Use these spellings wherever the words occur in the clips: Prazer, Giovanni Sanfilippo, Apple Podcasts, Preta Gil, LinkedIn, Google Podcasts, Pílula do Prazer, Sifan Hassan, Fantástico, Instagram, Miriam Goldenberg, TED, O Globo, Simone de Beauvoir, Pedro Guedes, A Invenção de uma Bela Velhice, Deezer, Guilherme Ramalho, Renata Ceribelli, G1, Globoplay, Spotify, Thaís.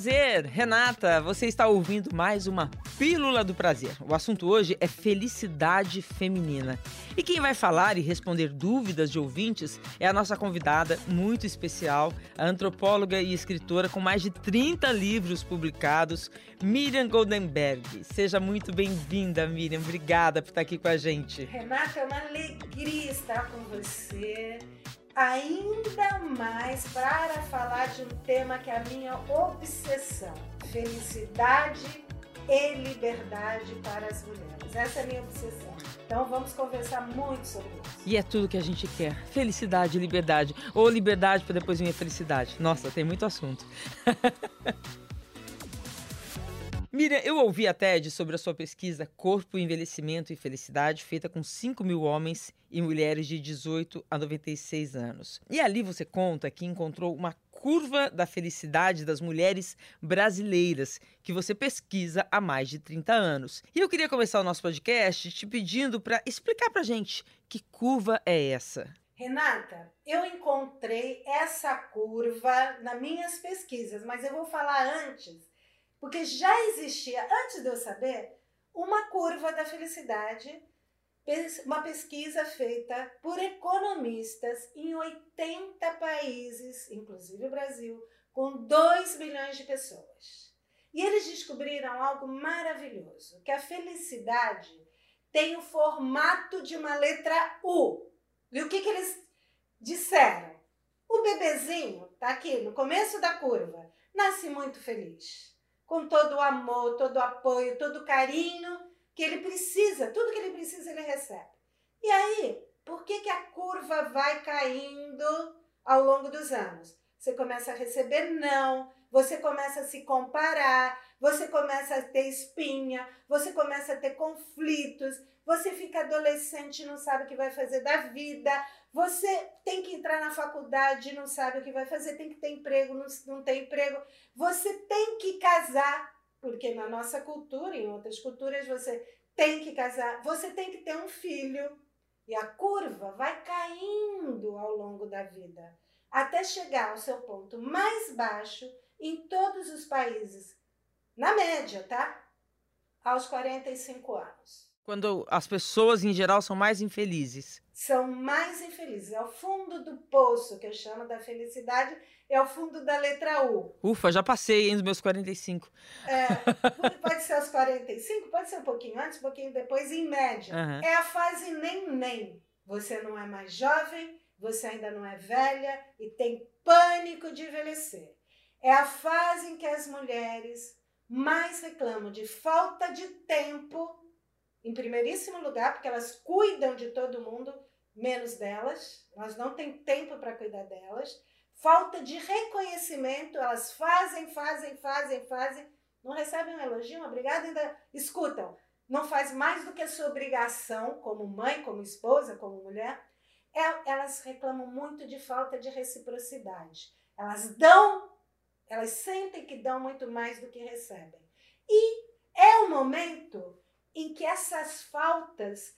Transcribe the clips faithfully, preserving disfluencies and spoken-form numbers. Prazer, Renata, você está ouvindo mais uma Pílula do Prazer. O assunto hoje é felicidade feminina. E quem vai falar e responder dúvidas de ouvintes é a nossa convidada muito especial, a antropóloga e escritora com mais de trinta livros publicados, Miriam Goldenberg. Seja muito bem-vinda, Miriam. Obrigada por estar aqui com a gente. Renata, é uma alegria estar com você. Ainda mais para falar de um tema que é a minha obsessão, felicidade e liberdade para as mulheres. Essa é a minha obsessão. Então vamos conversar muito sobre isso. E é tudo que a gente quer, felicidade e liberdade. Ou liberdade para depois vir a felicidade. Nossa, tem muito assunto. Miriam, eu ouvi a TED sobre a sua pesquisa Corpo, Envelhecimento e Felicidade, feita com cinco mil homens e mulheres de dezoito a noventa e seis anos. E ali você conta que encontrou uma curva da felicidade das mulheres brasileiras, que você pesquisa há mais de trinta anos. E eu queria começar o nosso podcast te pedindo para explicar para a gente que curva é essa. Renata, eu encontrei essa curva nas minhas pesquisas, mas eu vou falar antes. Porque já existia, antes de eu saber, uma curva da felicidade, uma pesquisa feita por economistas em oitenta países, inclusive o Brasil, com dois bilhões de pessoas. E eles descobriram algo maravilhoso, que a felicidade tem o formato de uma letra U. E o que, que eles disseram? O bebezinho, tá aqui no começo da curva, nasce muito feliz. Com todo o amor, todo o apoio, todo o carinho que ele precisa, tudo que ele precisa ele recebe. E aí, por que que a curva vai caindo ao longo dos anos? Você começa a receber não, você começa a se comparar, você começa a ter espinha, você começa a ter conflitos, você fica adolescente e não sabe o que vai fazer da vida, você tem que entrar na faculdade e não sabe o que vai fazer, tem que ter emprego, não, não tem emprego, você tem que casar, porque na nossa cultura, em outras culturas, você tem que casar, você tem que ter um filho, e a curva vai caindo ao longo da vida, até chegar ao seu ponto mais baixo em todos os países, na média, tá? Aos quarenta e cinco anos. Quando as pessoas, em geral, são mais infelizes. São mais infelizes. É o fundo do poço, que eu chamo da felicidade, é o fundo da letra U. Ufa, já passei, hein, dos meus quarenta e cinco. É, pode ser aos quarenta e cinco, pode ser um pouquinho antes, um pouquinho depois, em média. Uhum. É a fase nem-nem. Você não é mais jovem, você ainda não é velha e tem pânico de envelhecer. É a fase em que as mulheres mais reclamam de falta de tempo, em primeiríssimo lugar, porque elas cuidam de todo mundo, menos delas, elas não têm tempo para cuidar delas, falta de reconhecimento, elas fazem, fazem, fazem, fazem, não recebem um elogio, um obrigado, ainda escutam, não faz mais do que a sua obrigação, como mãe, como esposa, como mulher, elas reclamam muito de falta de reciprocidade, elas dão, elas sentem que dão muito mais do que recebem. E é o momento em que essas faltas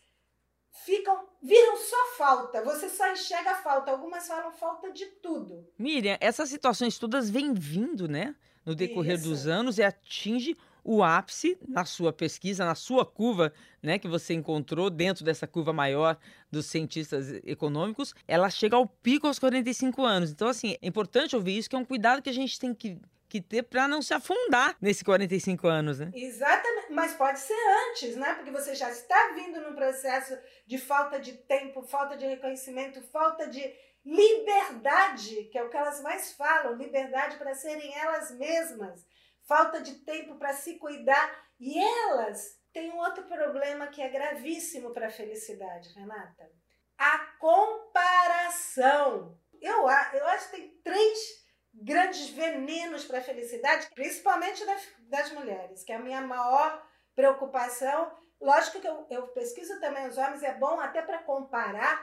ficam, viram só falta, você só enxerga falta, algumas falam falta de tudo. Miriam, essas situações todas vêm vindo, né, no decorrer Isso. dos anos e atinge o ápice na sua pesquisa, na sua curva, né, que você encontrou dentro dessa curva maior dos cientistas econômicos, ela chega ao pico aos quarenta e cinco anos. Então, assim, é importante ouvir isso, que é um cuidado que a gente tem que... que ter para não se afundar nesses quarenta e cinco anos, né? Exatamente, mas pode ser antes, né? Porque você já está vindo num processo de falta de tempo, falta de reconhecimento, falta de liberdade, que é o que elas mais falam, liberdade para serem elas mesmas, falta de tempo para se cuidar. E elas têm um outro problema que é gravíssimo para a felicidade, Renata. A comparação. Eu, eu acho que tem três grandes venenos para a felicidade, principalmente das, das mulheres, que é a minha maior preocupação. Lógico que eu, eu pesquiso também os homens, é bom até para comparar,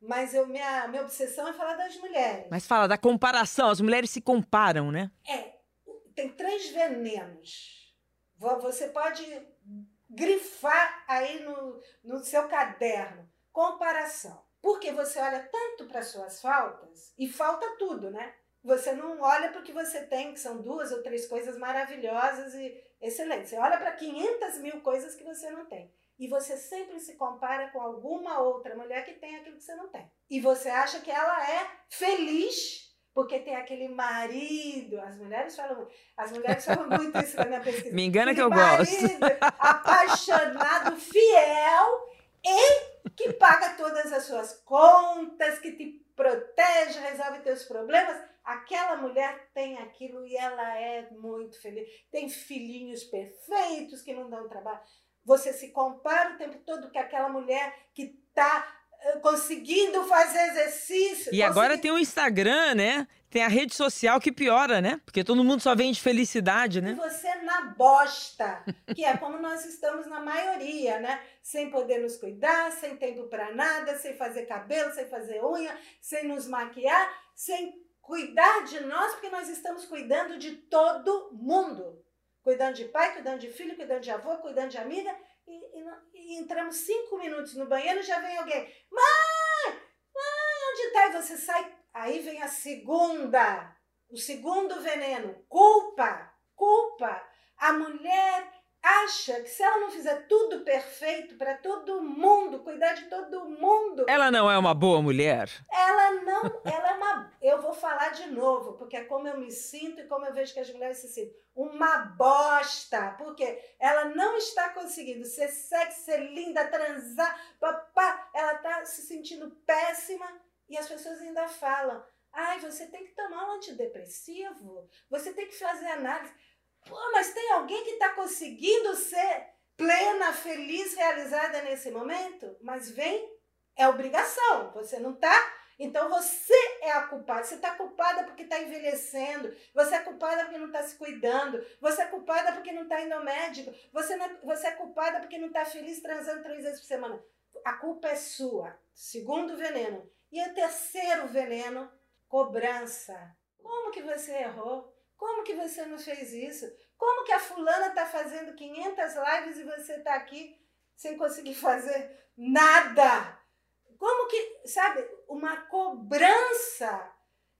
mas eu, minha, minha obsessão é falar das mulheres. Mas fala da comparação, as mulheres se comparam, né? É, tem três venenos. Você pode grifar aí no, no seu caderno. Comparação. Porque você olha tanto para suas faltas, e falta tudo, né? você não olha para o que você tem, que são duas ou três coisas maravilhosas e excelentes. Você olha para quinhentas mil coisas que você não tem. E você sempre se compara com alguma outra mulher que tem aquilo que você não tem. E você acha que ela é feliz porque tem aquele marido. As mulheres falam, as mulheres falam muito isso na minha pesquisa. Me engana aquele que eu gosto. Apaixonado, fiel e que paga todas as suas contas, que te protege, resolve teus problemas. Aquela mulher tem aquilo e ela é muito feliz. Tem filhinhos perfeitos que não dão trabalho. Você se compara o tempo todo com aquela mulher que está uh, conseguindo fazer exercício. E conseguindo... agora tem o Instagram, né? Tem a rede social que piora, né? Porque todo mundo só vende felicidade, né? E você na bosta, que é como nós estamos na maioria, né? Sem poder nos cuidar, sem tempo para nada, sem fazer cabelo, sem fazer unha, sem nos maquiar, sem cuidar de nós, porque nós estamos cuidando de todo mundo. Cuidando de pai, cuidando de filho, cuidando de avô, cuidando de amiga, e, e, e entramos cinco minutos no banheiro e já vem alguém, mãe, mãe, onde tá? E você sai, aí vem a segunda, o segundo veneno, culpa, culpa. A mulher acha que se ela não fizer tudo perfeito para todo mundo, cuidar de todo mundo... Ela não é uma boa mulher? Ela não, ela é uma... Eu vou falar de novo, porque é como eu me sinto e como eu vejo que as mulheres se sentem. Uma bosta, porque ela não está conseguindo ser sexy, ser linda, transar, papá, ela está se sentindo péssima e as pessoas ainda falam, ai, você tem que tomar um antidepressivo, você tem que fazer análise... Pô, mas tem alguém que está conseguindo ser plena, feliz, realizada nesse momento? Mas vem, é obrigação, você não está? Então você é a culpada, você está culpada porque está envelhecendo, você é culpada porque não está se cuidando, você é culpada porque não está indo ao médico, você, não, você é culpada porque não está feliz transando três vezes por semana. A culpa é sua, segundo veneno. E o terceiro veneno, cobrança. Como que você errou? Como que você não fez isso? Como que a fulana está fazendo quinhentas lives e você está aqui sem conseguir fazer nada? Como que, sabe, uma cobrança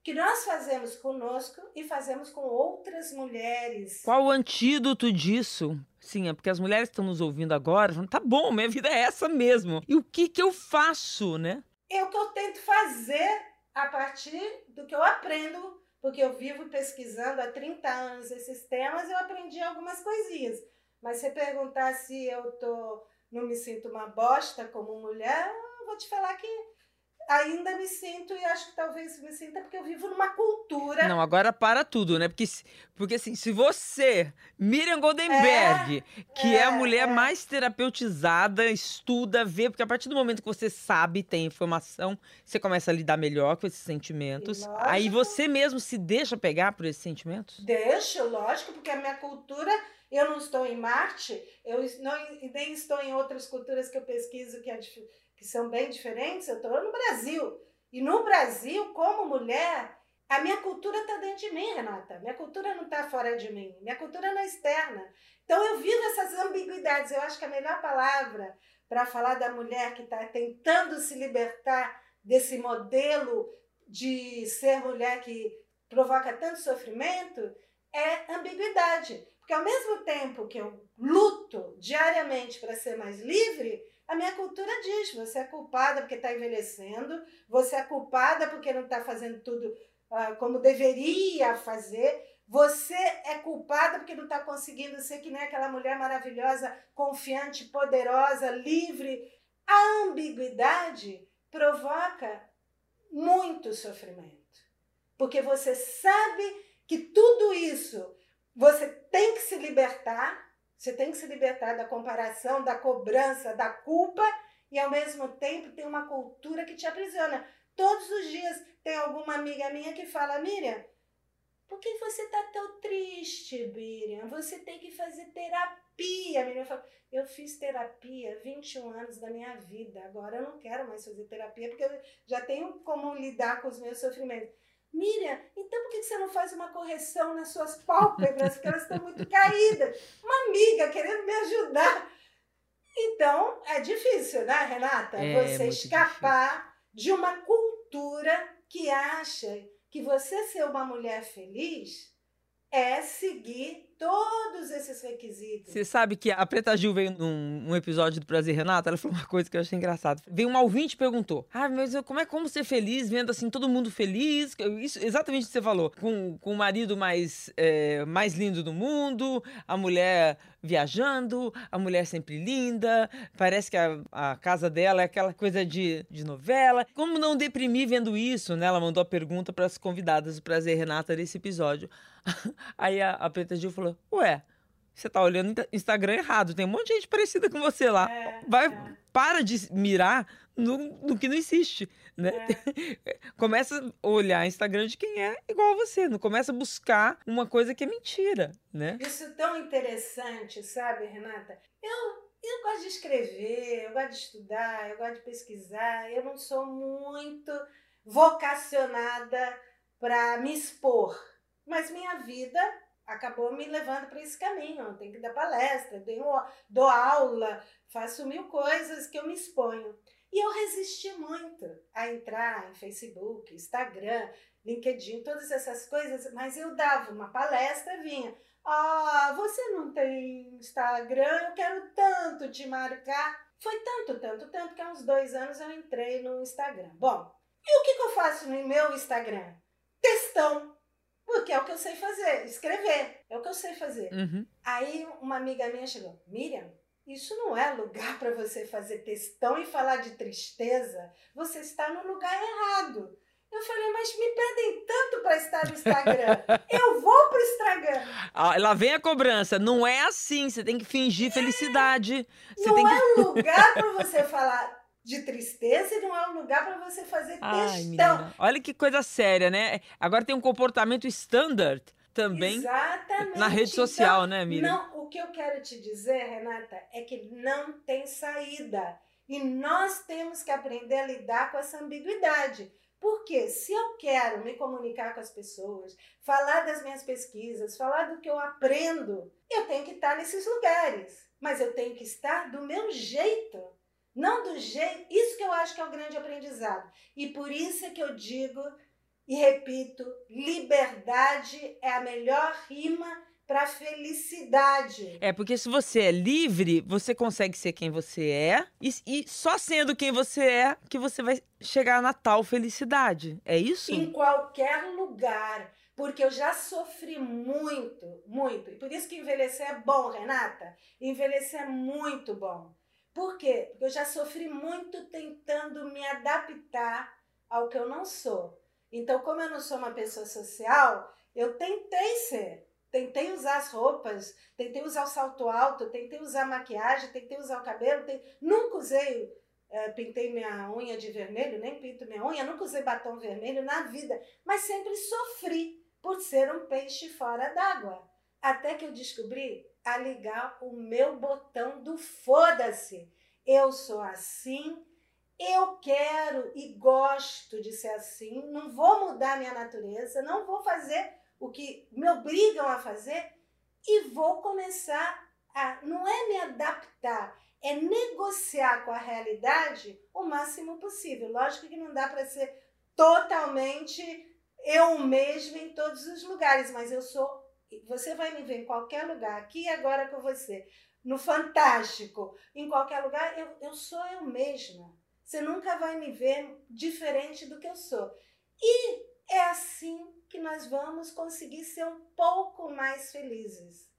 que nós fazemos conosco e fazemos com outras mulheres. Qual o antídoto disso? Sim, é porque as mulheres que estão nos ouvindo agora falam, tá bom, minha vida é essa mesmo. E o que que eu faço, né? É o que eu tento fazer a partir do que eu aprendo. Porque eu vivo pesquisando há trinta anos esses temas, eu aprendi algumas coisinhas. Mas se perguntar se eu tô, não me sinto uma bosta como mulher, eu vou te falar que ainda me sinto e acho que talvez me sinta porque eu vivo numa cultura... Não, agora para tudo, né? Porque, porque assim, se você, Miriam Goldenberg, é, que é, é a mulher é. mais terapeutizada, estuda, vê... Porque a partir do momento que você sabe, tem informação, você começa a lidar melhor com esses sentimentos. Lógico, aí você mesmo se deixa pegar por esses sentimentos? Deixo, lógico, porque a minha cultura... Eu não estou em Marte, eu não, nem estou em outras culturas que eu pesquiso que é difícil. Que são bem diferentes, eu estou no Brasil. E no Brasil, como mulher, a minha cultura está dentro de mim, Renata. Minha cultura não está fora de mim, minha cultura não é externa. Então eu vivo essas ambiguidades. Eu acho que a melhor palavra para falar da mulher que está tentando se libertar desse modelo de ser mulher que provoca tanto sofrimento é ambiguidade. Porque ao mesmo tempo que eu luto diariamente para ser mais livre, a minha cultura diz, você é culpada porque está envelhecendo, você é culpada porque não está fazendo tudo uh, como deveria fazer, você é culpada porque não está conseguindo ser que nem aquela mulher maravilhosa, confiante, poderosa, livre. A ambiguidade provoca muito sofrimento, porque você sabe que tudo isso você tem que se libertar. Você tem que se libertar da comparação, da cobrança, da culpa e, ao mesmo tempo, tem uma cultura que te aprisiona. Todos os dias tem alguma amiga minha que fala, Miriam, por que você está tão triste, Miriam? Você tem que fazer terapia. A Miriam fala, eu fiz terapia vinte e um anos da minha vida, agora eu não quero mais fazer terapia porque eu já tenho como lidar com os meus sofrimentos. Miriam, então por que você não faz uma correção nas suas pálpebras, porque elas estão muito caídas? Uma amiga querendo me ajudar. Então, é difícil, né, Renata? É, você escapar difícil. De uma cultura que acha que você ser uma mulher feliz é seguir todos esses requisitos. Você sabe que a Preta Gil veio num um episódio do Prazer, Renata, ela falou uma coisa que eu achei engraçada. Veio uma ouvinte e perguntou, ah, mas como é como ser feliz vendo assim todo mundo feliz? Isso, exatamente o que você falou, com, com o marido mais, é, mais lindo do mundo, a mulher viajando, a mulher sempre linda, parece que a, a casa dela é aquela coisa de, de novela. Como não deprimir vendo isso, né? Ela mandou a pergunta para as convidadas do Prazer, Renata, desse episódio. Aí a, a Preta Gil falou, ué, você tá olhando o Instagram errado, tem um monte de gente parecida com você lá. É, Vai, é. Para de mirar no, no que não existe, né? É. Começa a olhar o Instagram de quem é igual a você, não começa a buscar uma coisa que é mentira, né? Isso é tão interessante, sabe, Renata? Eu, eu gosto de escrever, eu gosto de estudar, eu gosto de pesquisar, eu não sou muito vocacionada para me expor, mas minha vida acabou me levando para esse caminho. Eu tenho que dar palestra, tenho, dou aula, faço mil coisas que eu me exponho. E eu resisti muito a entrar em Facebook, Instagram, LinkedIn, todas essas coisas, mas eu dava uma palestra, vinha, ah, oh, você não tem Instagram, eu quero tanto te marcar. Foi tanto, tanto, tanto, que há uns dois anos eu entrei no Instagram. Bom, e o que, que eu faço no meu Instagram? Textão. Porque é o que eu sei fazer, escrever, é o que eu sei fazer. Uhum. Aí uma amiga minha chegou, Miriam, isso não é lugar para você fazer textão e falar de tristeza, você está no lugar errado. Eu falei, mas me pedem tanto para estar no Instagram, eu vou pro Instagram. Ah, lá vem a cobrança, não é assim, você tem que fingir felicidade. Você não tem é que... um lugar para você falar de tristeza e não é um lugar para você fazer textão. Olha que coisa séria, né? Agora tem um comportamento standard também. Exatamente. Na rede social, então, né, Miriam? Não, o que eu quero te dizer, Renata, é que não tem saída. E nós temos que aprender a lidar com essa ambiguidade. Porque se eu quero me comunicar com as pessoas, falar das minhas pesquisas, falar do que eu aprendo, eu tenho que estar nesses lugares. Mas eu tenho que estar do meu jeito. Não do jeito... Isso que eu acho que é o grande aprendizado. E por isso é que eu digo e repito, liberdade é a melhor rima para felicidade. É, porque se você é livre, você consegue ser quem você é. E, e só sendo quem você é que você vai chegar na tal felicidade. É isso? Em qualquer lugar. Porque eu já sofri muito, muito. E por isso que envelhecer é bom, Renata. Envelhecer é muito bom. Por quê? Porque eu já sofri muito tentando me adaptar ao que eu não sou. Então, como eu não sou uma pessoa social, eu tentei ser. Tentei usar as roupas, tentei usar o salto alto, tentei usar a maquiagem, tentei usar o cabelo. Tentei... Nunca usei, é, pintei minha unha de vermelho, nem pinto minha unha, nunca usei batom vermelho na vida. Mas sempre sofri por ser um peixe fora d'água. Até que eu descobri a ligar o meu botão do foda-se. Eu sou assim, eu quero e gosto de ser assim, não vou mudar minha natureza, não vou fazer o que me obrigam a fazer e vou começar a, não é me adaptar, é negociar com a realidade o máximo possível. Lógico que não dá para ser totalmente eu mesma em todos os lugares, mas eu sou... Você vai me ver em qualquer lugar, aqui e agora com você, no Fantástico, em qualquer lugar, eu, eu sou eu mesma. Você nunca vai me ver diferente do que eu sou. E é assim que nós vamos conseguir ser um pouco mais felizes.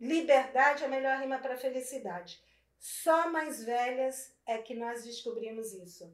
Liberdade é a melhor rima para felicidade. Só mais velhas é que nós descobrimos isso.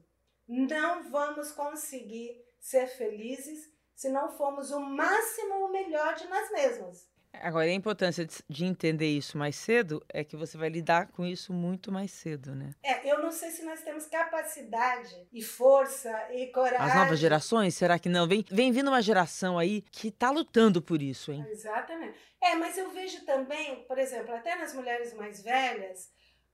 Não vamos conseguir ser felizes se não formos o máximo ou o melhor de nós mesmos. Agora, a importância de entender isso mais cedo é que você vai lidar com isso muito mais cedo, né? É, eu não sei se nós temos capacidade e força e coragem. As novas gerações, será que não? Vem, vem vindo uma geração aí que está lutando por isso, hein? Exatamente. É, mas eu vejo também, por exemplo, até nas mulheres mais velhas,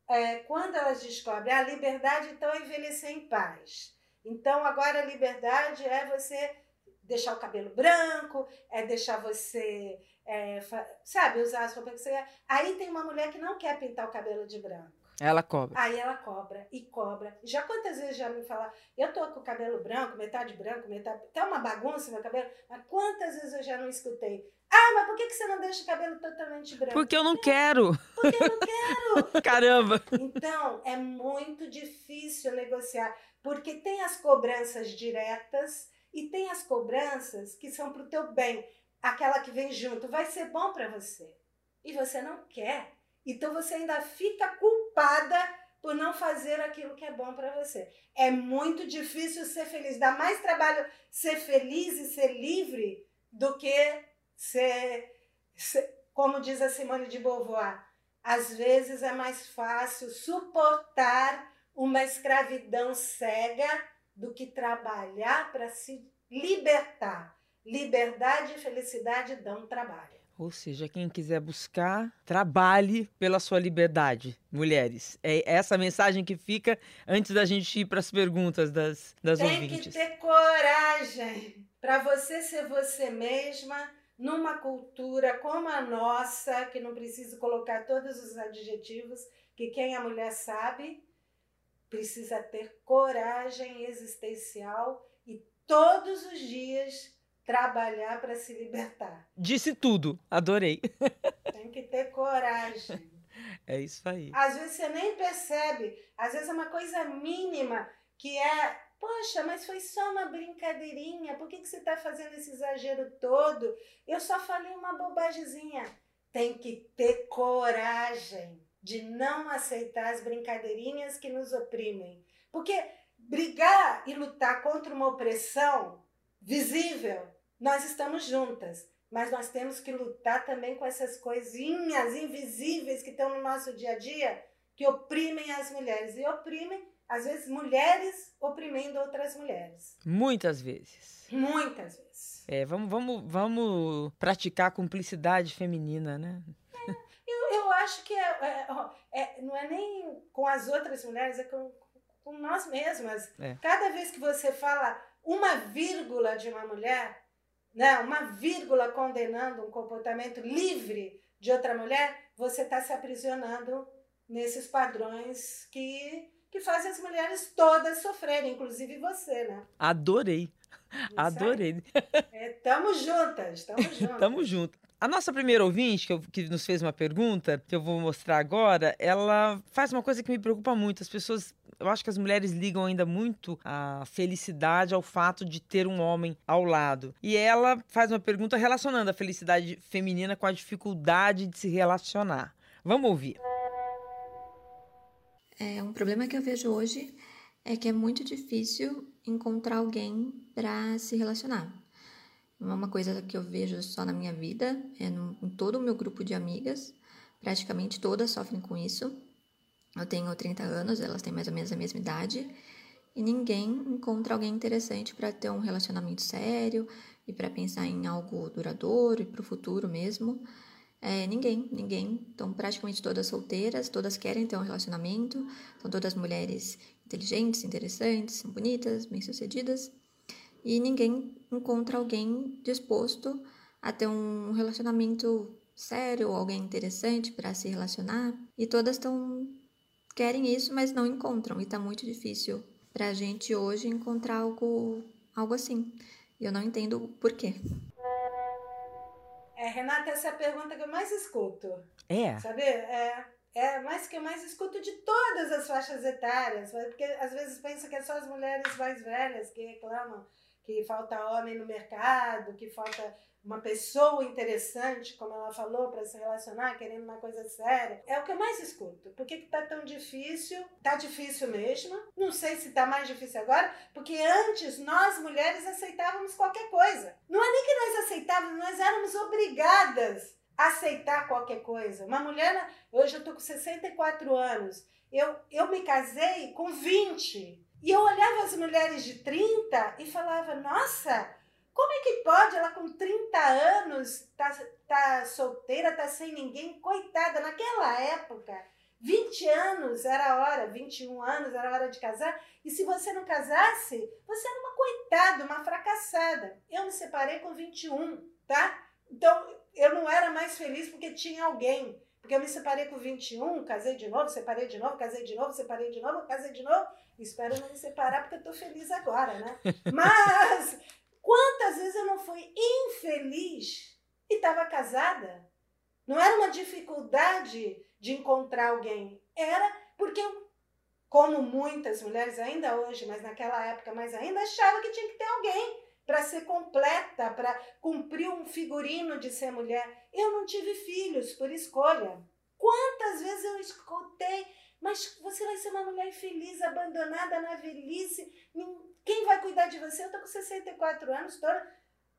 é, quando elas descobrem a liberdade, então é envelhecer em paz. Então, agora a liberdade é você... deixar o cabelo branco, é deixar você, é, fa... sabe, usar as roupas que você quer. Aí tem uma mulher que não quer pintar o cabelo de branco. Ela cobra. Aí ela cobra e cobra. Já quantas vezes já me falaram, eu tô com o cabelo branco, metade branco, metade... Tá uma bagunça meu cabelo, mas quantas vezes eu já não escutei? Ah, mas por que você não deixa o cabelo totalmente branco? Porque eu não quero. Porque eu não quero. Caramba. Então, é muito difícil negociar, porque tem as cobranças diretas e tem as cobranças que são pro teu bem. Aquela que vem junto, vai ser bom pra você. E você não quer. Então você ainda fica culpada por não fazer aquilo que é bom para você. É muito difícil ser feliz. Dá mais trabalho ser feliz e ser livre do que ser, ser como diz a Simone de Beauvoir. Às vezes é mais fácil suportar uma escravidão cega do que trabalhar para se libertar. Liberdade e felicidade dão trabalho. Ou seja, quem quiser buscar, trabalhe pela sua liberdade, mulheres. É essa mensagem que fica antes da gente ir para as perguntas das, das Tem ouvintes. Tem que ter coragem para você ser você mesma numa cultura como a nossa, que não preciso colocar todos os adjetivos, que quem é mulher sabe, precisa ter coragem existencial e todos os dias... trabalhar para se libertar. Disse tudo, adorei. Tem que ter coragem. É isso aí. Às vezes você nem percebe, às vezes é uma coisa mínima, que é, poxa, mas foi só uma brincadeirinha, por que, que você está fazendo esse exagero todo? Eu só falei uma bobagemzinha. Tem que ter coragem de não aceitar as brincadeirinhas que nos oprimem. Porque brigar e lutar contra uma opressão visível, nós estamos juntas, mas nós temos que lutar também com essas coisinhas invisíveis que estão no nosso dia a dia, que oprimem as mulheres. E oprimem, às vezes, mulheres oprimindo outras mulheres. Muitas vezes. Muitas vezes. É, vamos, vamos, vamos praticar a cumplicidade feminina, né? É, eu, eu acho que é, é, é, não é nem com as outras mulheres, é com, com nós mesmas. É. Cada vez que você fala... uma vírgula de uma mulher, né? Uma vírgula condenando um comportamento livre de outra mulher, você está se aprisionando nesses padrões que, que fazem as mulheres todas sofrerem, inclusive você, né? Adorei, isso adorei. É, tamo juntas, estamos juntas. Tamo juntas. A nossa primeira ouvinte, que, eu, que nos fez uma pergunta, que eu vou mostrar agora, ela faz uma coisa que me preocupa muito. As pessoas, eu acho que as mulheres ligam ainda muito a felicidade ao fato de ter um homem ao lado. E ela faz uma pergunta relacionando a felicidade feminina com a dificuldade de se relacionar. Vamos ouvir. É, um problema que eu vejo hoje é que é muito difícil encontrar alguém para se relacionar. Não é uma coisa que eu vejo só na minha vida, é no, em todo o meu grupo de amigas, praticamente todas sofrem com isso. Eu tenho trinta anos, elas têm mais ou menos a mesma idade, e ninguém encontra alguém interessante para ter um relacionamento sério e para pensar em algo duradouro e para o futuro mesmo. É, ninguém, ninguém. Então, praticamente todas solteiras, todas querem ter um relacionamento, são todas mulheres inteligentes, interessantes, bonitas, bem-sucedidas. E ninguém encontra alguém disposto a ter um relacionamento sério, alguém interessante para se relacionar. E todas tão, querem isso, mas não encontram. E tá muito difícil pra gente hoje encontrar algo, algo assim. E eu não entendo o porquê. É, Renata, essa é a pergunta que eu mais escuto. É? Sabe? É, é mais que eu mais escuto de todas as faixas etárias. Porque às vezes pensa que é só as mulheres mais velhas que reclamam. Que falta homem no mercado, que falta uma pessoa interessante, como ela falou, para se relacionar, querendo uma coisa séria. É o que eu mais escuto. Por que que tá tão difícil? Tá difícil mesmo. Não sei se tá mais difícil agora, porque antes nós, mulheres, aceitávamos qualquer coisa. Não é nem que nós aceitávamos, nós éramos obrigadas a aceitar qualquer coisa. Uma mulher... Hoje eu tô com sessenta e quatro anos. Eu, eu me casei com vinte. E eu olhava as mulheres de trinta e falava, nossa, como é que pode? Ela com trinta anos, tá, tá solteira, tá sem ninguém, coitada. Naquela época, vinte anos era a hora, vinte e um anos era a hora de casar. E se você não casasse, você era uma coitada, uma fracassada. Eu me separei com vinte e um, tá? Então, eu não era mais feliz porque tinha alguém. Porque eu me separei com vinte e um, casei de novo, separei de novo, casei de novo, separei de novo, casei de novo. Espero não me separar porque eu tô feliz agora, né? Mas quantas vezes eu não fui infeliz e estava casada? Não era uma dificuldade de encontrar alguém. Era porque eu, como muitas mulheres ainda hoje, mas naquela época mais ainda, achava que tinha que ter alguém para ser completa, para cumprir um figurino de ser mulher. Eu não tive filhos por escolha. Quantas vezes eu escutei, mas você vai ser uma mulher infeliz, abandonada na velhice, quem vai cuidar de você? Eu estou com sessenta e quatro anos, estou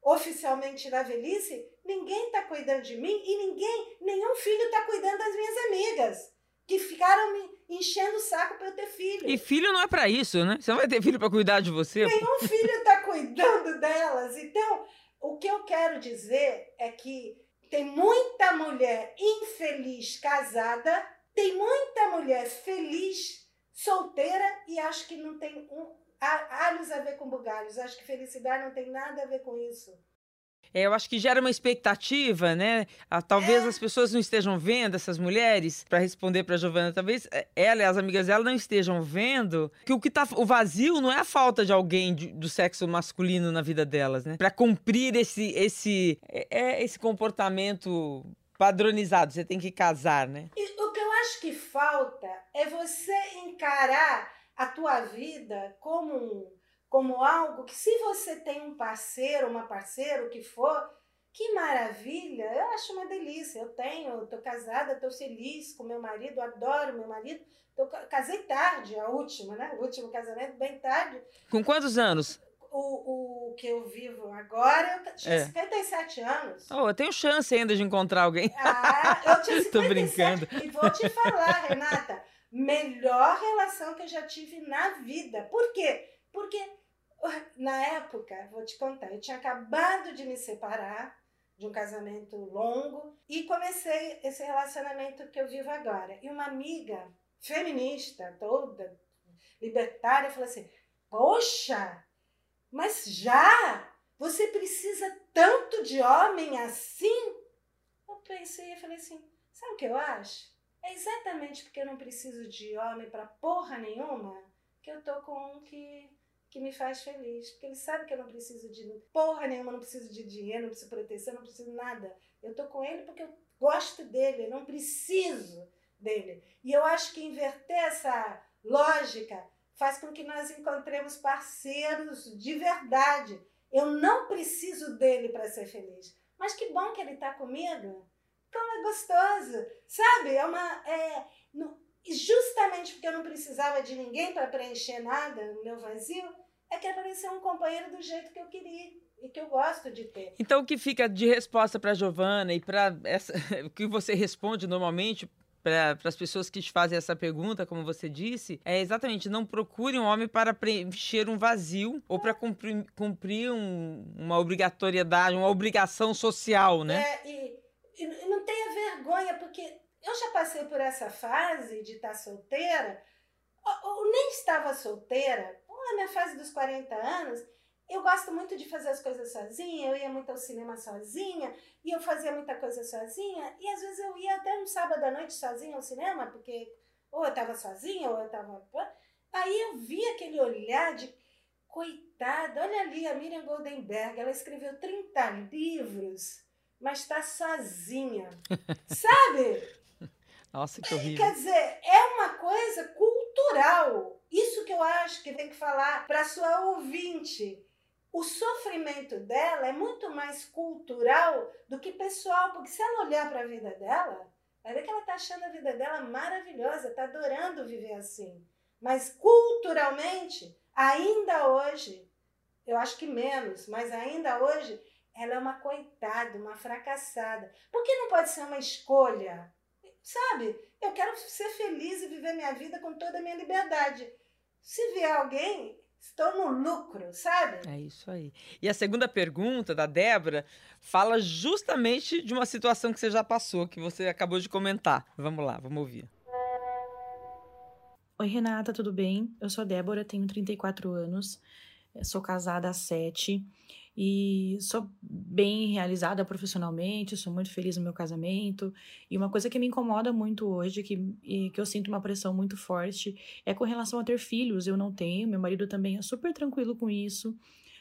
oficialmente na velhice, ninguém está cuidando de mim e ninguém, nenhum filho está cuidando das minhas amigas, que ficaram me enchendo o saco para eu ter filho. E filho não é para isso, né? Você não vai ter filho para cuidar de você. Nenhum filho está cuidando delas. Então, o que eu quero dizer é que tem muita mulher infeliz casada, tem muita mulher feliz solteira e acho que não tem um, a, alhos a ver com bugalhos. Acho que felicidade não tem nada a ver com isso. É, eu acho que gera uma expectativa, né? Ah, talvez é. As pessoas não estejam vendo essas mulheres, para responder para a Giovanna, talvez ela e as amigas dela não estejam vendo que o que tá, o vazio não é a falta de alguém de, do sexo masculino na vida delas, né? Para cumprir esse, esse, é, esse comportamento padronizado, você tem que casar, né? E o que eu acho que falta é você encarar a tua vida como um... como algo que, se você tem um parceiro, uma parceira, o que for, que maravilha, eu acho uma delícia. Eu tenho, estou casada, estou feliz com meu marido, adoro meu marido. Tô, casei tarde, a última, né? O último casamento, bem tarde. Com quantos anos? O, o que eu vivo agora, eu tinha é. cinquenta e sete anos. Oh, eu tenho chance ainda de encontrar alguém. Ah, eu tinha cinquenta e sete. Tô brincando. E vou te falar, Renata, melhor relação que eu já tive na vida. Por quê? Porque... na época, vou te contar, eu tinha acabado de me separar de um casamento longo e comecei esse relacionamento que eu vivo agora. E uma amiga feminista, toda libertária, falou assim: poxa, mas já? Você precisa tanto de homem assim? Eu pensei e falei assim: sabe o que eu acho? É exatamente porque eu não preciso de homem pra porra nenhuma que eu tô com um que... que me faz feliz, porque ele sabe que eu não preciso de porra nenhuma, não preciso de dinheiro, não preciso de proteção, não preciso de nada. Eu tô com ele porque eu gosto dele, eu não preciso dele. E eu acho que inverter essa lógica faz com que nós encontremos parceiros de verdade. Eu não preciso dele para ser feliz, mas que bom que ele tá comigo, como é gostoso, sabe? É uma... É, no, justamente porque eu não precisava de ninguém para preencher nada no meu vazio, é que apareceu um companheiro do jeito que eu queria e que eu gosto de ter. Então, o que fica de resposta para a Giovanna e para essa, o que você responde normalmente para as pessoas que te fazem essa pergunta, como você disse, é exatamente: não procure um homem para preencher um vazio ou para cumprir, cumprir um, uma obrigatoriedade, uma obrigação social, né? É, e, e não tenha vergonha, porque eu já passei por essa fase de estar solteira, ou, ou nem estava solteira. Na minha fase dos quarenta anos, eu gosto muito de fazer as coisas sozinha, eu ia muito ao cinema sozinha, e eu fazia muita coisa sozinha, e às vezes eu ia até um sábado à noite sozinha ao cinema, porque ou eu estava sozinha, ou eu estava... Aí eu vi aquele olhar de... coitada, olha ali a Miriam Goldenberg, ela escreveu trinta livros, mas está sozinha, sabe? Nossa, que horrível. Quer dizer, é uma coisa cultural. Isso que eu acho que tem que falar para a sua ouvinte. O sofrimento dela é muito mais cultural do que pessoal, porque se ela olhar para a vida dela, vai ver que ela está achando a vida dela maravilhosa, está adorando viver assim. Mas culturalmente, ainda hoje, eu acho que menos, mas ainda hoje, ela é uma coitada, uma fracassada. Por que não pode ser uma escolha? Sabe, eu quero ser feliz e viver minha vida com toda a minha liberdade. Se vier alguém, estou no lucro, sabe? É isso aí. E a segunda pergunta, da Débora, fala justamente de uma situação que você já passou, que você acabou de comentar. Vamos lá, vamos ouvir. Oi, Renata, tudo bem? Eu sou a Débora, tenho trinta e quatro anos, sou casada há sete E sou bem realizada profissionalmente, sou muito feliz no meu casamento. E uma coisa que me incomoda muito hoje, que, e que eu sinto uma pressão muito forte, é com relação a ter filhos. Eu não tenho, meu marido também é super tranquilo com isso.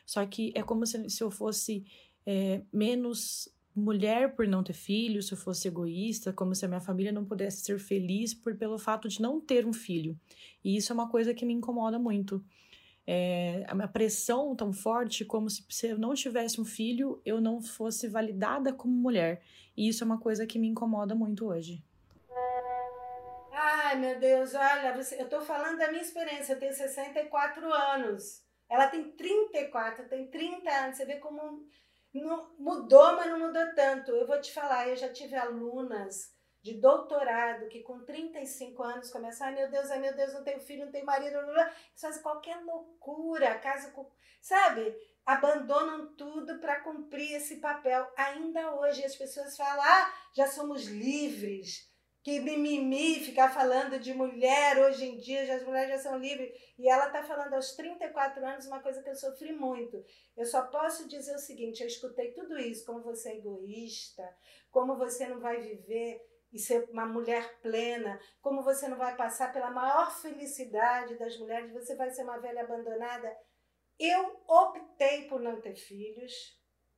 Só que é como se, se eu fosse é, menos mulher por não ter filho, se eu fosse egoísta, como se a minha família não pudesse ser feliz por, pelo fato de não ter um filho. E isso é uma coisa que me incomoda muito. É, a minha pressão tão forte como se, se eu não tivesse um filho eu não fosse validada como mulher, e isso é uma coisa que me incomoda muito hoje. Ai meu Deus, olha, eu tô falando da minha experiência, eu tenho sessenta e quatro anos, ela tem trinta e quatro, tem trinta anos, você vê como não, mudou, mas não mudou tanto. Eu vou te falar, eu já tive alunas de doutorado, que com trinta e cinco anos começa, ai meu Deus, ai meu Deus, não tenho filho, não tenho marido, blá, blá. Eles fazem qualquer loucura, casa com, sabe? Abandonam tudo para cumprir esse papel. Ainda hoje as pessoas falam, ah, já somos livres, que mimimi ficar falando de mulher, hoje em dia as mulheres já são livres. E ela está falando aos trinta e quatro anos uma coisa que eu sofri muito. Eu só posso dizer o seguinte, eu escutei tudo isso, como você é egoísta, como você não vai viver e ser uma mulher plena, como você não vai passar pela maior felicidade das mulheres, você vai ser uma velha abandonada. Eu optei por não ter filhos.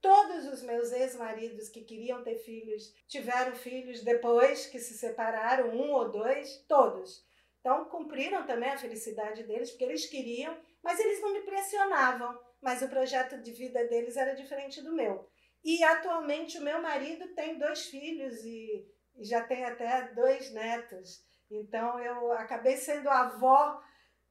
Todos os meus ex-maridos que queriam ter filhos tiveram filhos depois que se separaram, um ou dois, todos. Então cumpriram também a felicidade deles, porque eles queriam, mas eles não me pressionavam, mas o projeto de vida deles era diferente do meu. E atualmente o meu marido tem dois filhos e já tem até dois netos, então eu acabei sendo avó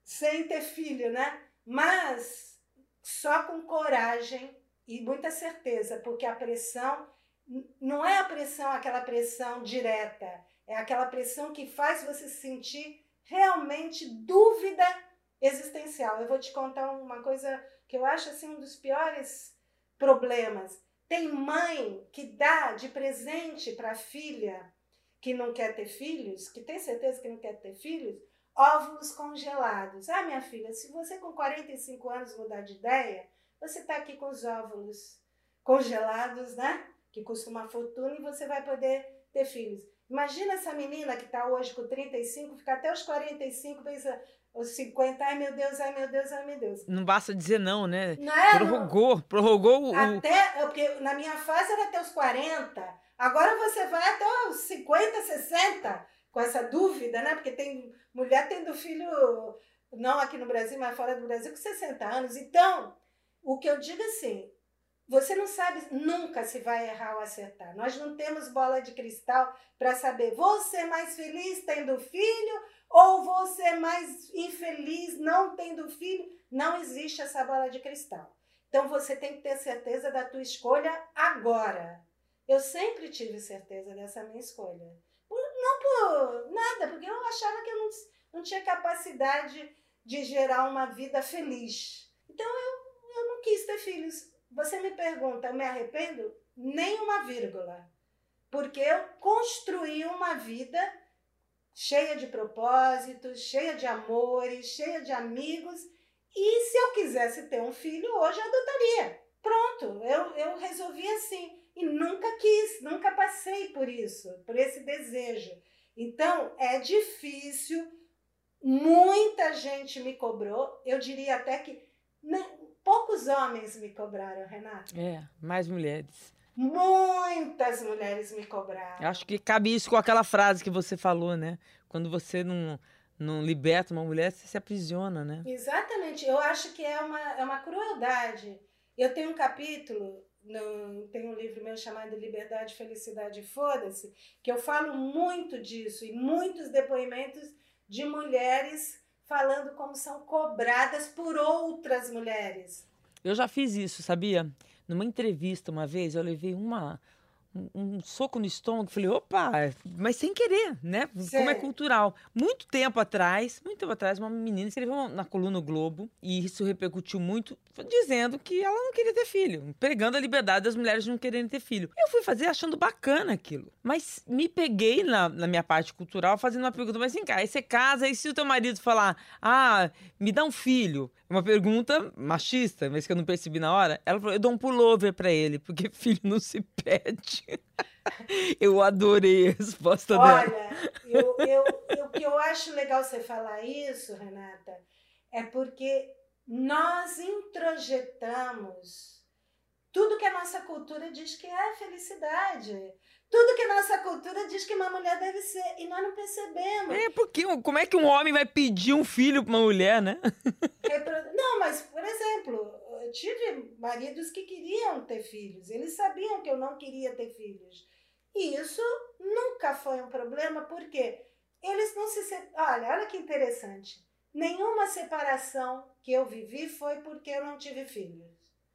sem ter filho, né? Mas só com coragem e muita certeza, porque a pressão não é a pressão, aquela pressão direta, é aquela pressão que faz você sentir realmente dúvida existencial. Eu vou te contar uma coisa que eu acho assim um dos piores problemas. Tem mãe que dá de presente para a filha que não quer ter filhos, que tem certeza que não quer ter filhos, óvulos congelados. Ah, minha filha, se você com quarenta e cinco anos mudar de ideia, você está aqui com os óvulos congelados, né? Que custa uma fortuna e você vai poder ter filhos. Imagina essa menina que está hoje com trinta e cinco, fica até os quarenta e cinco, pensa, os cinquenta, ai meu Deus, ai meu Deus, ai meu Deus. Não basta dizer não, né? Não é, prorrogou, não. prorrogou o... Até, porque na minha fase era até os quarenta, agora você vai até os cinquenta, sessenta, com essa dúvida, né? Porque tem mulher tendo filho, não aqui no Brasil, mas fora do Brasil, com sessenta anos. Então, o que eu digo assim, você não sabe nunca se vai errar ou acertar. Nós não temos bola de cristal para saber, vou ser mais feliz tendo filho ou vou ser mais infeliz não tendo filho. Não existe essa bola de cristal. Então você tem que ter certeza da tua escolha agora. Eu sempre tive certeza dessa minha escolha. Por, não por nada, porque eu achava que eu não, não tinha capacidade de gerar uma vida feliz. Então eu, eu não quis ter filhos. Você me pergunta, eu me arrependo? Nem uma vírgula. Porque eu construí uma vida cheia de propósitos, cheia de amores, cheia de amigos. E se eu quisesse ter um filho, hoje eu adotaria. Pronto, eu, eu resolvi assim. E nunca quis, nunca passei por isso, por esse desejo. Então, é difícil. Muita gente me cobrou. Eu diria até que... Poucos homens me cobraram, Renata. É, mais mulheres. Muitas mulheres me cobraram. Acho que cabe isso com aquela frase que você falou, né? Quando você não, não liberta uma mulher, você se aprisiona, né? Exatamente. Eu acho que é uma, é uma crueldade. Eu tenho um capítulo, no, tem um livro meu chamado Liberdade, Felicidade e Foda-se, que eu falo muito disso e muitos depoimentos de mulheres falando como são cobradas por outras mulheres. Eu já fiz isso, sabia? Numa entrevista uma vez, eu levei uma, um soco no estômago, falei, opa, mas sem querer, né? Sim. Como é cultural. Muito tempo atrás, muito tempo atrás, uma menina escreveu na coluna O Globo, e isso repercutiu muito, dizendo que ela não queria ter filho, pregando a liberdade das mulheres de não quererem ter filho. Eu fui fazer achando bacana aquilo, mas me peguei na, na minha parte cultural fazendo uma pergunta, mas vem cá, aí você casa, e se o teu marido falar, ah, me dá um filho, uma pergunta machista, mas que eu não percebi na hora, ela falou, eu dou um pullover pra ele, porque filho não se pede. Eu adorei a resposta Olha, dela. Olha, o que eu acho legal você falar isso, Renata, é porque nós introjetamos tudo que a nossa cultura diz que é felicidade. Tudo que a nossa cultura diz que uma mulher deve ser. E nós não percebemos. É, porque como é que um homem vai pedir um filho pra uma mulher, né? Não, mas, por exemplo, eu tive maridos que queriam ter filhos. Eles sabiam que eu não queria ter filhos. E isso nunca foi um problema, porque eles não se... Olha, olha que interessante. Nenhuma separação que eu vivi foi porque eu não tive filhos.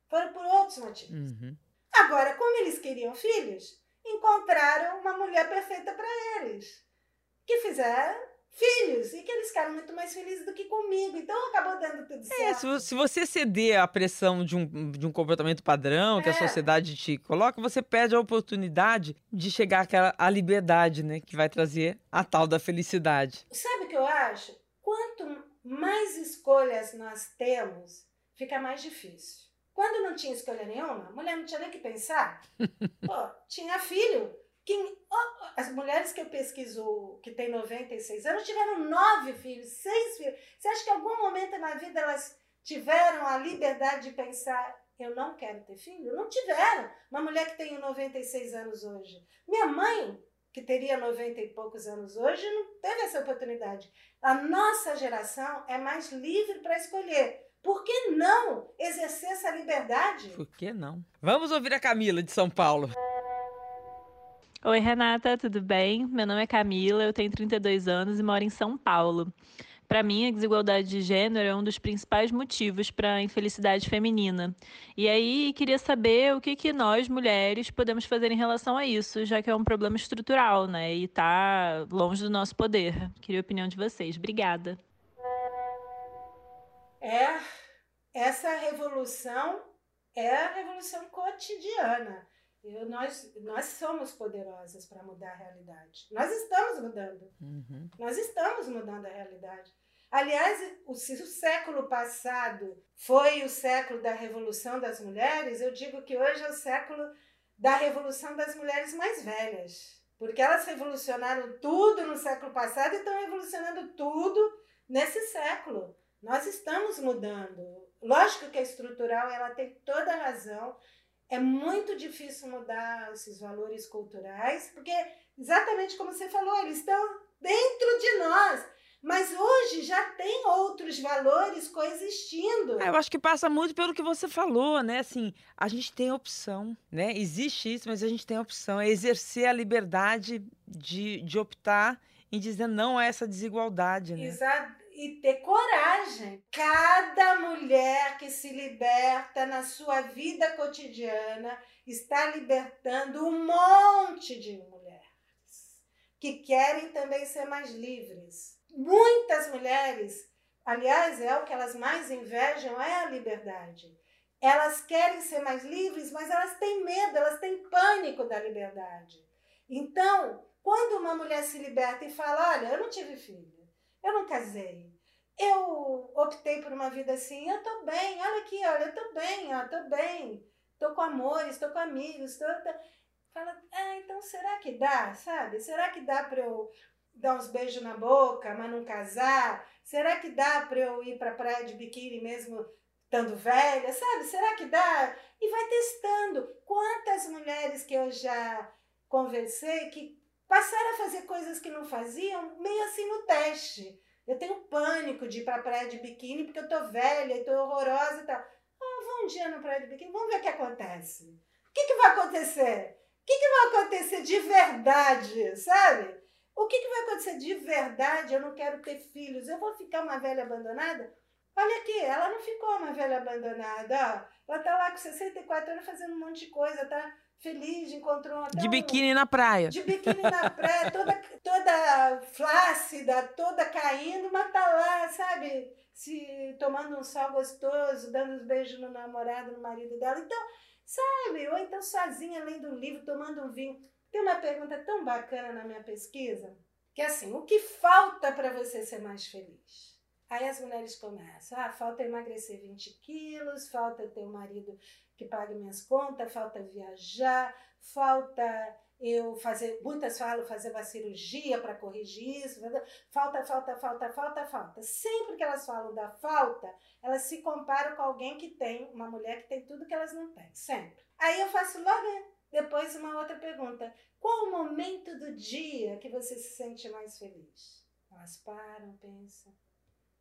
Foram por outros motivos. Uhum. Agora, como eles queriam filhos, encontraram uma mulher perfeita para eles, que fizeram filhos e que eles ficaram muito mais felizes do que comigo. Então, acabou dando tudo certo. É, se você ceder à pressão de um, de um comportamento padrão é. que a sociedade te coloca, você perde a oportunidade de chegar àquela, à liberdade, né, que vai trazer a tal da felicidade. Sabe o que eu acho? Quanto mais escolhas nós temos, fica mais difícil. Quando não tinha escolha nenhuma, a mulher não tinha nem o que pensar. Pô, tinha filho. Quem, oh, as mulheres que eu pesquiso, que tem noventa e seis anos, tiveram nove filhos, seis filhos. Você acha que em algum momento na vida elas tiveram a liberdade de pensar, eu não quero ter filho? Não tiveram. Uma mulher que tem noventa e seis anos hoje. Minha mãe, que teria noventa e poucos anos hoje, não teve essa oportunidade. A nossa geração é mais livre para escolher. Por que não exercer essa liberdade? Por que não? Vamos ouvir a Camila, de São Paulo. Oi, Renata, tudo bem? Meu nome é Camila, eu tenho trinta e dois anos e moro em São Paulo. Para mim, a desigualdade de gênero é um dos principais motivos para a infelicidade feminina. E aí, queria saber o que, que nós, mulheres, podemos fazer em relação a isso, já que é um problema estrutural, né? E está longe do nosso poder. Queria a opinião de vocês. Obrigada. É, essa revolução é a revolução cotidiana. Eu, nós, nós somos poderosas para mudar a realidade. Nós estamos mudando. Uhum. Nós estamos mudando a realidade. Aliás, se o, o século passado foi o século da revolução das mulheres, eu digo que hoje é o século da revolução das mulheres mais velhas. Porque elas revolucionaram tudo no século passado e estão revolucionando tudo nesse século. Nós estamos mudando. Lógico que a estrutural, ela tem toda a razão. É muito difícil mudar esses valores culturais, porque, exatamente como você falou, eles estão dentro de nós. Mas hoje já tem outros valores coexistindo. É, eu acho que passa muito pelo que você falou, né? Assim, a gente tem opção, né? Existe isso, mas a gente tem opção. É exercer a liberdade de, de optar em dizer não a essa desigualdade, né? Exato. E ter coragem. Cada mulher que se liberta na sua vida cotidiana está libertando um monte de mulheres que querem também ser mais livres. Muitas mulheres, aliás, é o que elas mais invejam, é a liberdade. Elas querem ser mais livres, mas elas têm medo, elas têm pânico da liberdade. Então, quando uma mulher se liberta e fala, olha, eu não tive filho, eu não casei, eu optei por uma vida assim, eu tô bem, olha aqui, olha, eu tô bem, ó, tô bem, tô com amores, tô com amigos, tô... tô... Fala, ah, então será que dá, sabe? Será que dá pra eu dar uns beijos na boca, mas não casar? Será que dá pra eu ir pra praia de biquíni mesmo estando velha, sabe? Será que dá? E vai testando. Quantas mulheres que eu já conversei que passaram a fazer coisas que não faziam, meio assim no teste. Eu tenho pânico de ir para a praia de biquíni porque eu tô velha e tô horrorosa e tal. Ah, vou um dia na praia de biquíni, vamos ver o que acontece. O que, que vai acontecer? O que, que vai acontecer de verdade, sabe? O que, que vai acontecer de verdade? Eu não quero ter filhos, eu vou ficar uma velha abandonada? Olha aqui, ela não ficou uma velha abandonada, ó. Ela tá lá com sessenta e quatro anos fazendo um monte de coisa, tá feliz, encontrou... Até de um... biquíni na praia. De biquíni na praia, toda, toda flácida, toda caindo, mas tá lá, sabe? Se, tomando um sol gostoso, dando uns beijos no namorado, no marido dela. Então, sabe? Ou então sozinha, lendo um livro, tomando um vinho. Tem uma pergunta tão bacana na minha pesquisa, que é assim, o que falta para você ser mais feliz? Aí as mulheres começam, ah, falta emagrecer vinte quilos, falta ter um marido que pague minhas contas, falta viajar, falta eu fazer, muitas falam fazer uma cirurgia para corrigir isso, falta, falta, falta, falta, falta. Sempre que elas falam da falta, elas se comparam com alguém que tem, uma mulher que tem tudo que elas não têm, sempre. Aí eu faço logo depois uma outra pergunta, qual o momento do dia que você se sente mais feliz? Elas param, pensam.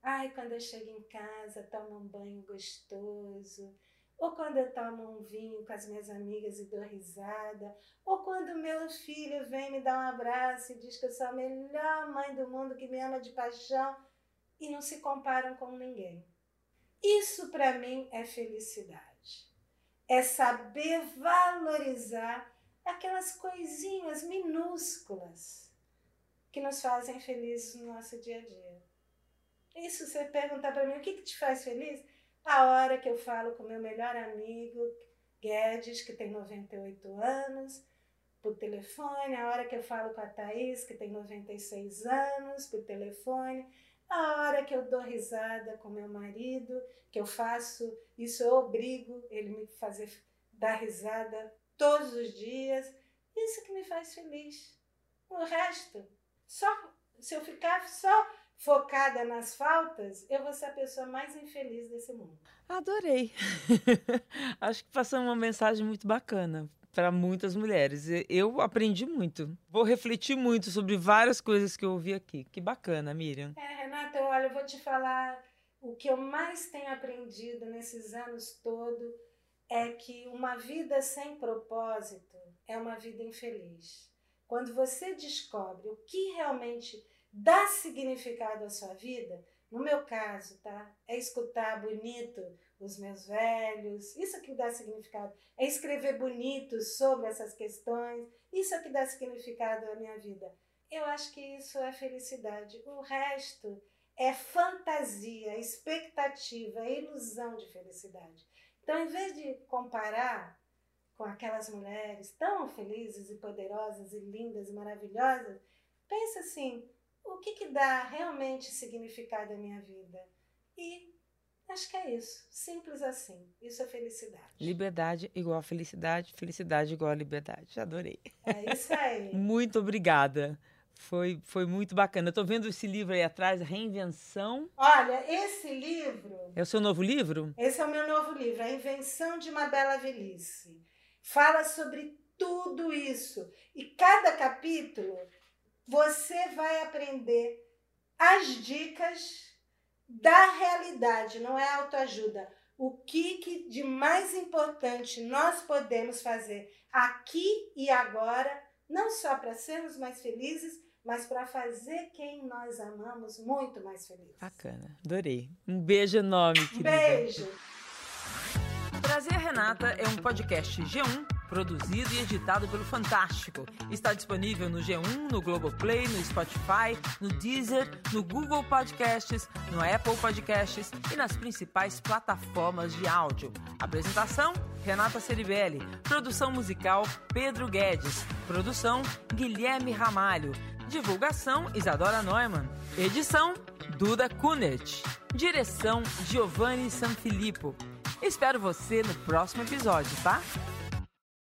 Ai, quando eu chego em casa, tomo um banho gostoso, ou quando eu tomo um vinho com as minhas amigas e dou risada, ou quando meu filho vem me dar um abraço e diz que eu sou a melhor mãe do mundo, que me ama de paixão, e não se comparam com ninguém. Isso para mim é felicidade. É saber valorizar aquelas coisinhas minúsculas que nos fazem felizes no nosso dia a dia. Isso, você perguntar para mim, o que, que te faz feliz? A hora que eu falo com meu melhor amigo, Guedes, que tem noventa e oito anos, por telefone. A hora que eu falo com a Thaís, que tem noventa e seis anos, por telefone. A hora que eu dou risada com meu marido, que eu faço, isso eu obrigo ele me fazer dar risada todos os dias. Isso que me faz feliz. O resto, só, se eu ficar só... focada nas faltas, eu vou ser a pessoa mais infeliz desse mundo. Adorei! Acho que passou uma mensagem muito bacana para muitas mulheres. Eu aprendi muito. Vou refletir muito sobre várias coisas que eu ouvi aqui. Que bacana, Miriam. É, Renata, olha, eu vou te falar o que eu mais tenho aprendido nesses anos todos é que uma vida sem propósito é uma vida infeliz. Quando você descobre o que realmente... dá significado à sua vida, no meu caso, tá? É escutar bonito os meus velhos, isso que dá significado. É escrever bonito sobre essas questões, isso que dá significado à minha vida. Eu acho que isso é felicidade. O resto é fantasia, expectativa, é ilusão de felicidade. Então, em vez de comparar com aquelas mulheres tão felizes e poderosas e lindas e maravilhosas, pensa assim... o que que dá realmente significado à minha vida? E acho que é isso. Simples assim. Isso é felicidade. Liberdade igual a felicidade, felicidade igual a liberdade. Adorei. É isso aí. Muito obrigada. Foi, foi muito bacana. Eu tô vendo esse livro aí atrás, Reinvenção. Olha, esse livro... é o seu novo livro? Esse é o meu novo livro, A Invenção de uma Bela Velhice. Fala sobre tudo isso. E cada capítulo... você vai aprender as dicas da realidade, não é autoajuda. O que, que de mais importante nós podemos fazer aqui e agora, não só para sermos mais felizes, mas para fazer quem nós amamos muito mais feliz. Bacana, adorei. Um beijo enorme, querida. Beijo. Prazer, Renata, é um podcast G um. Produzido e editado pelo Fantástico. Está disponível no G um, no Globoplay, no Spotify, no Deezer, no Google Podcasts, no Apple Podcasts e nas principais plataformas de áudio. Apresentação, Renata Ceribelli. Produção musical, Pedro Guedes. Produção, Guilherme Ramalho. Divulgação, Isadora Neumann. Edição, Duda Kunert. Direção, Giovanni Sanfilippo. Espero você no próximo episódio, tá?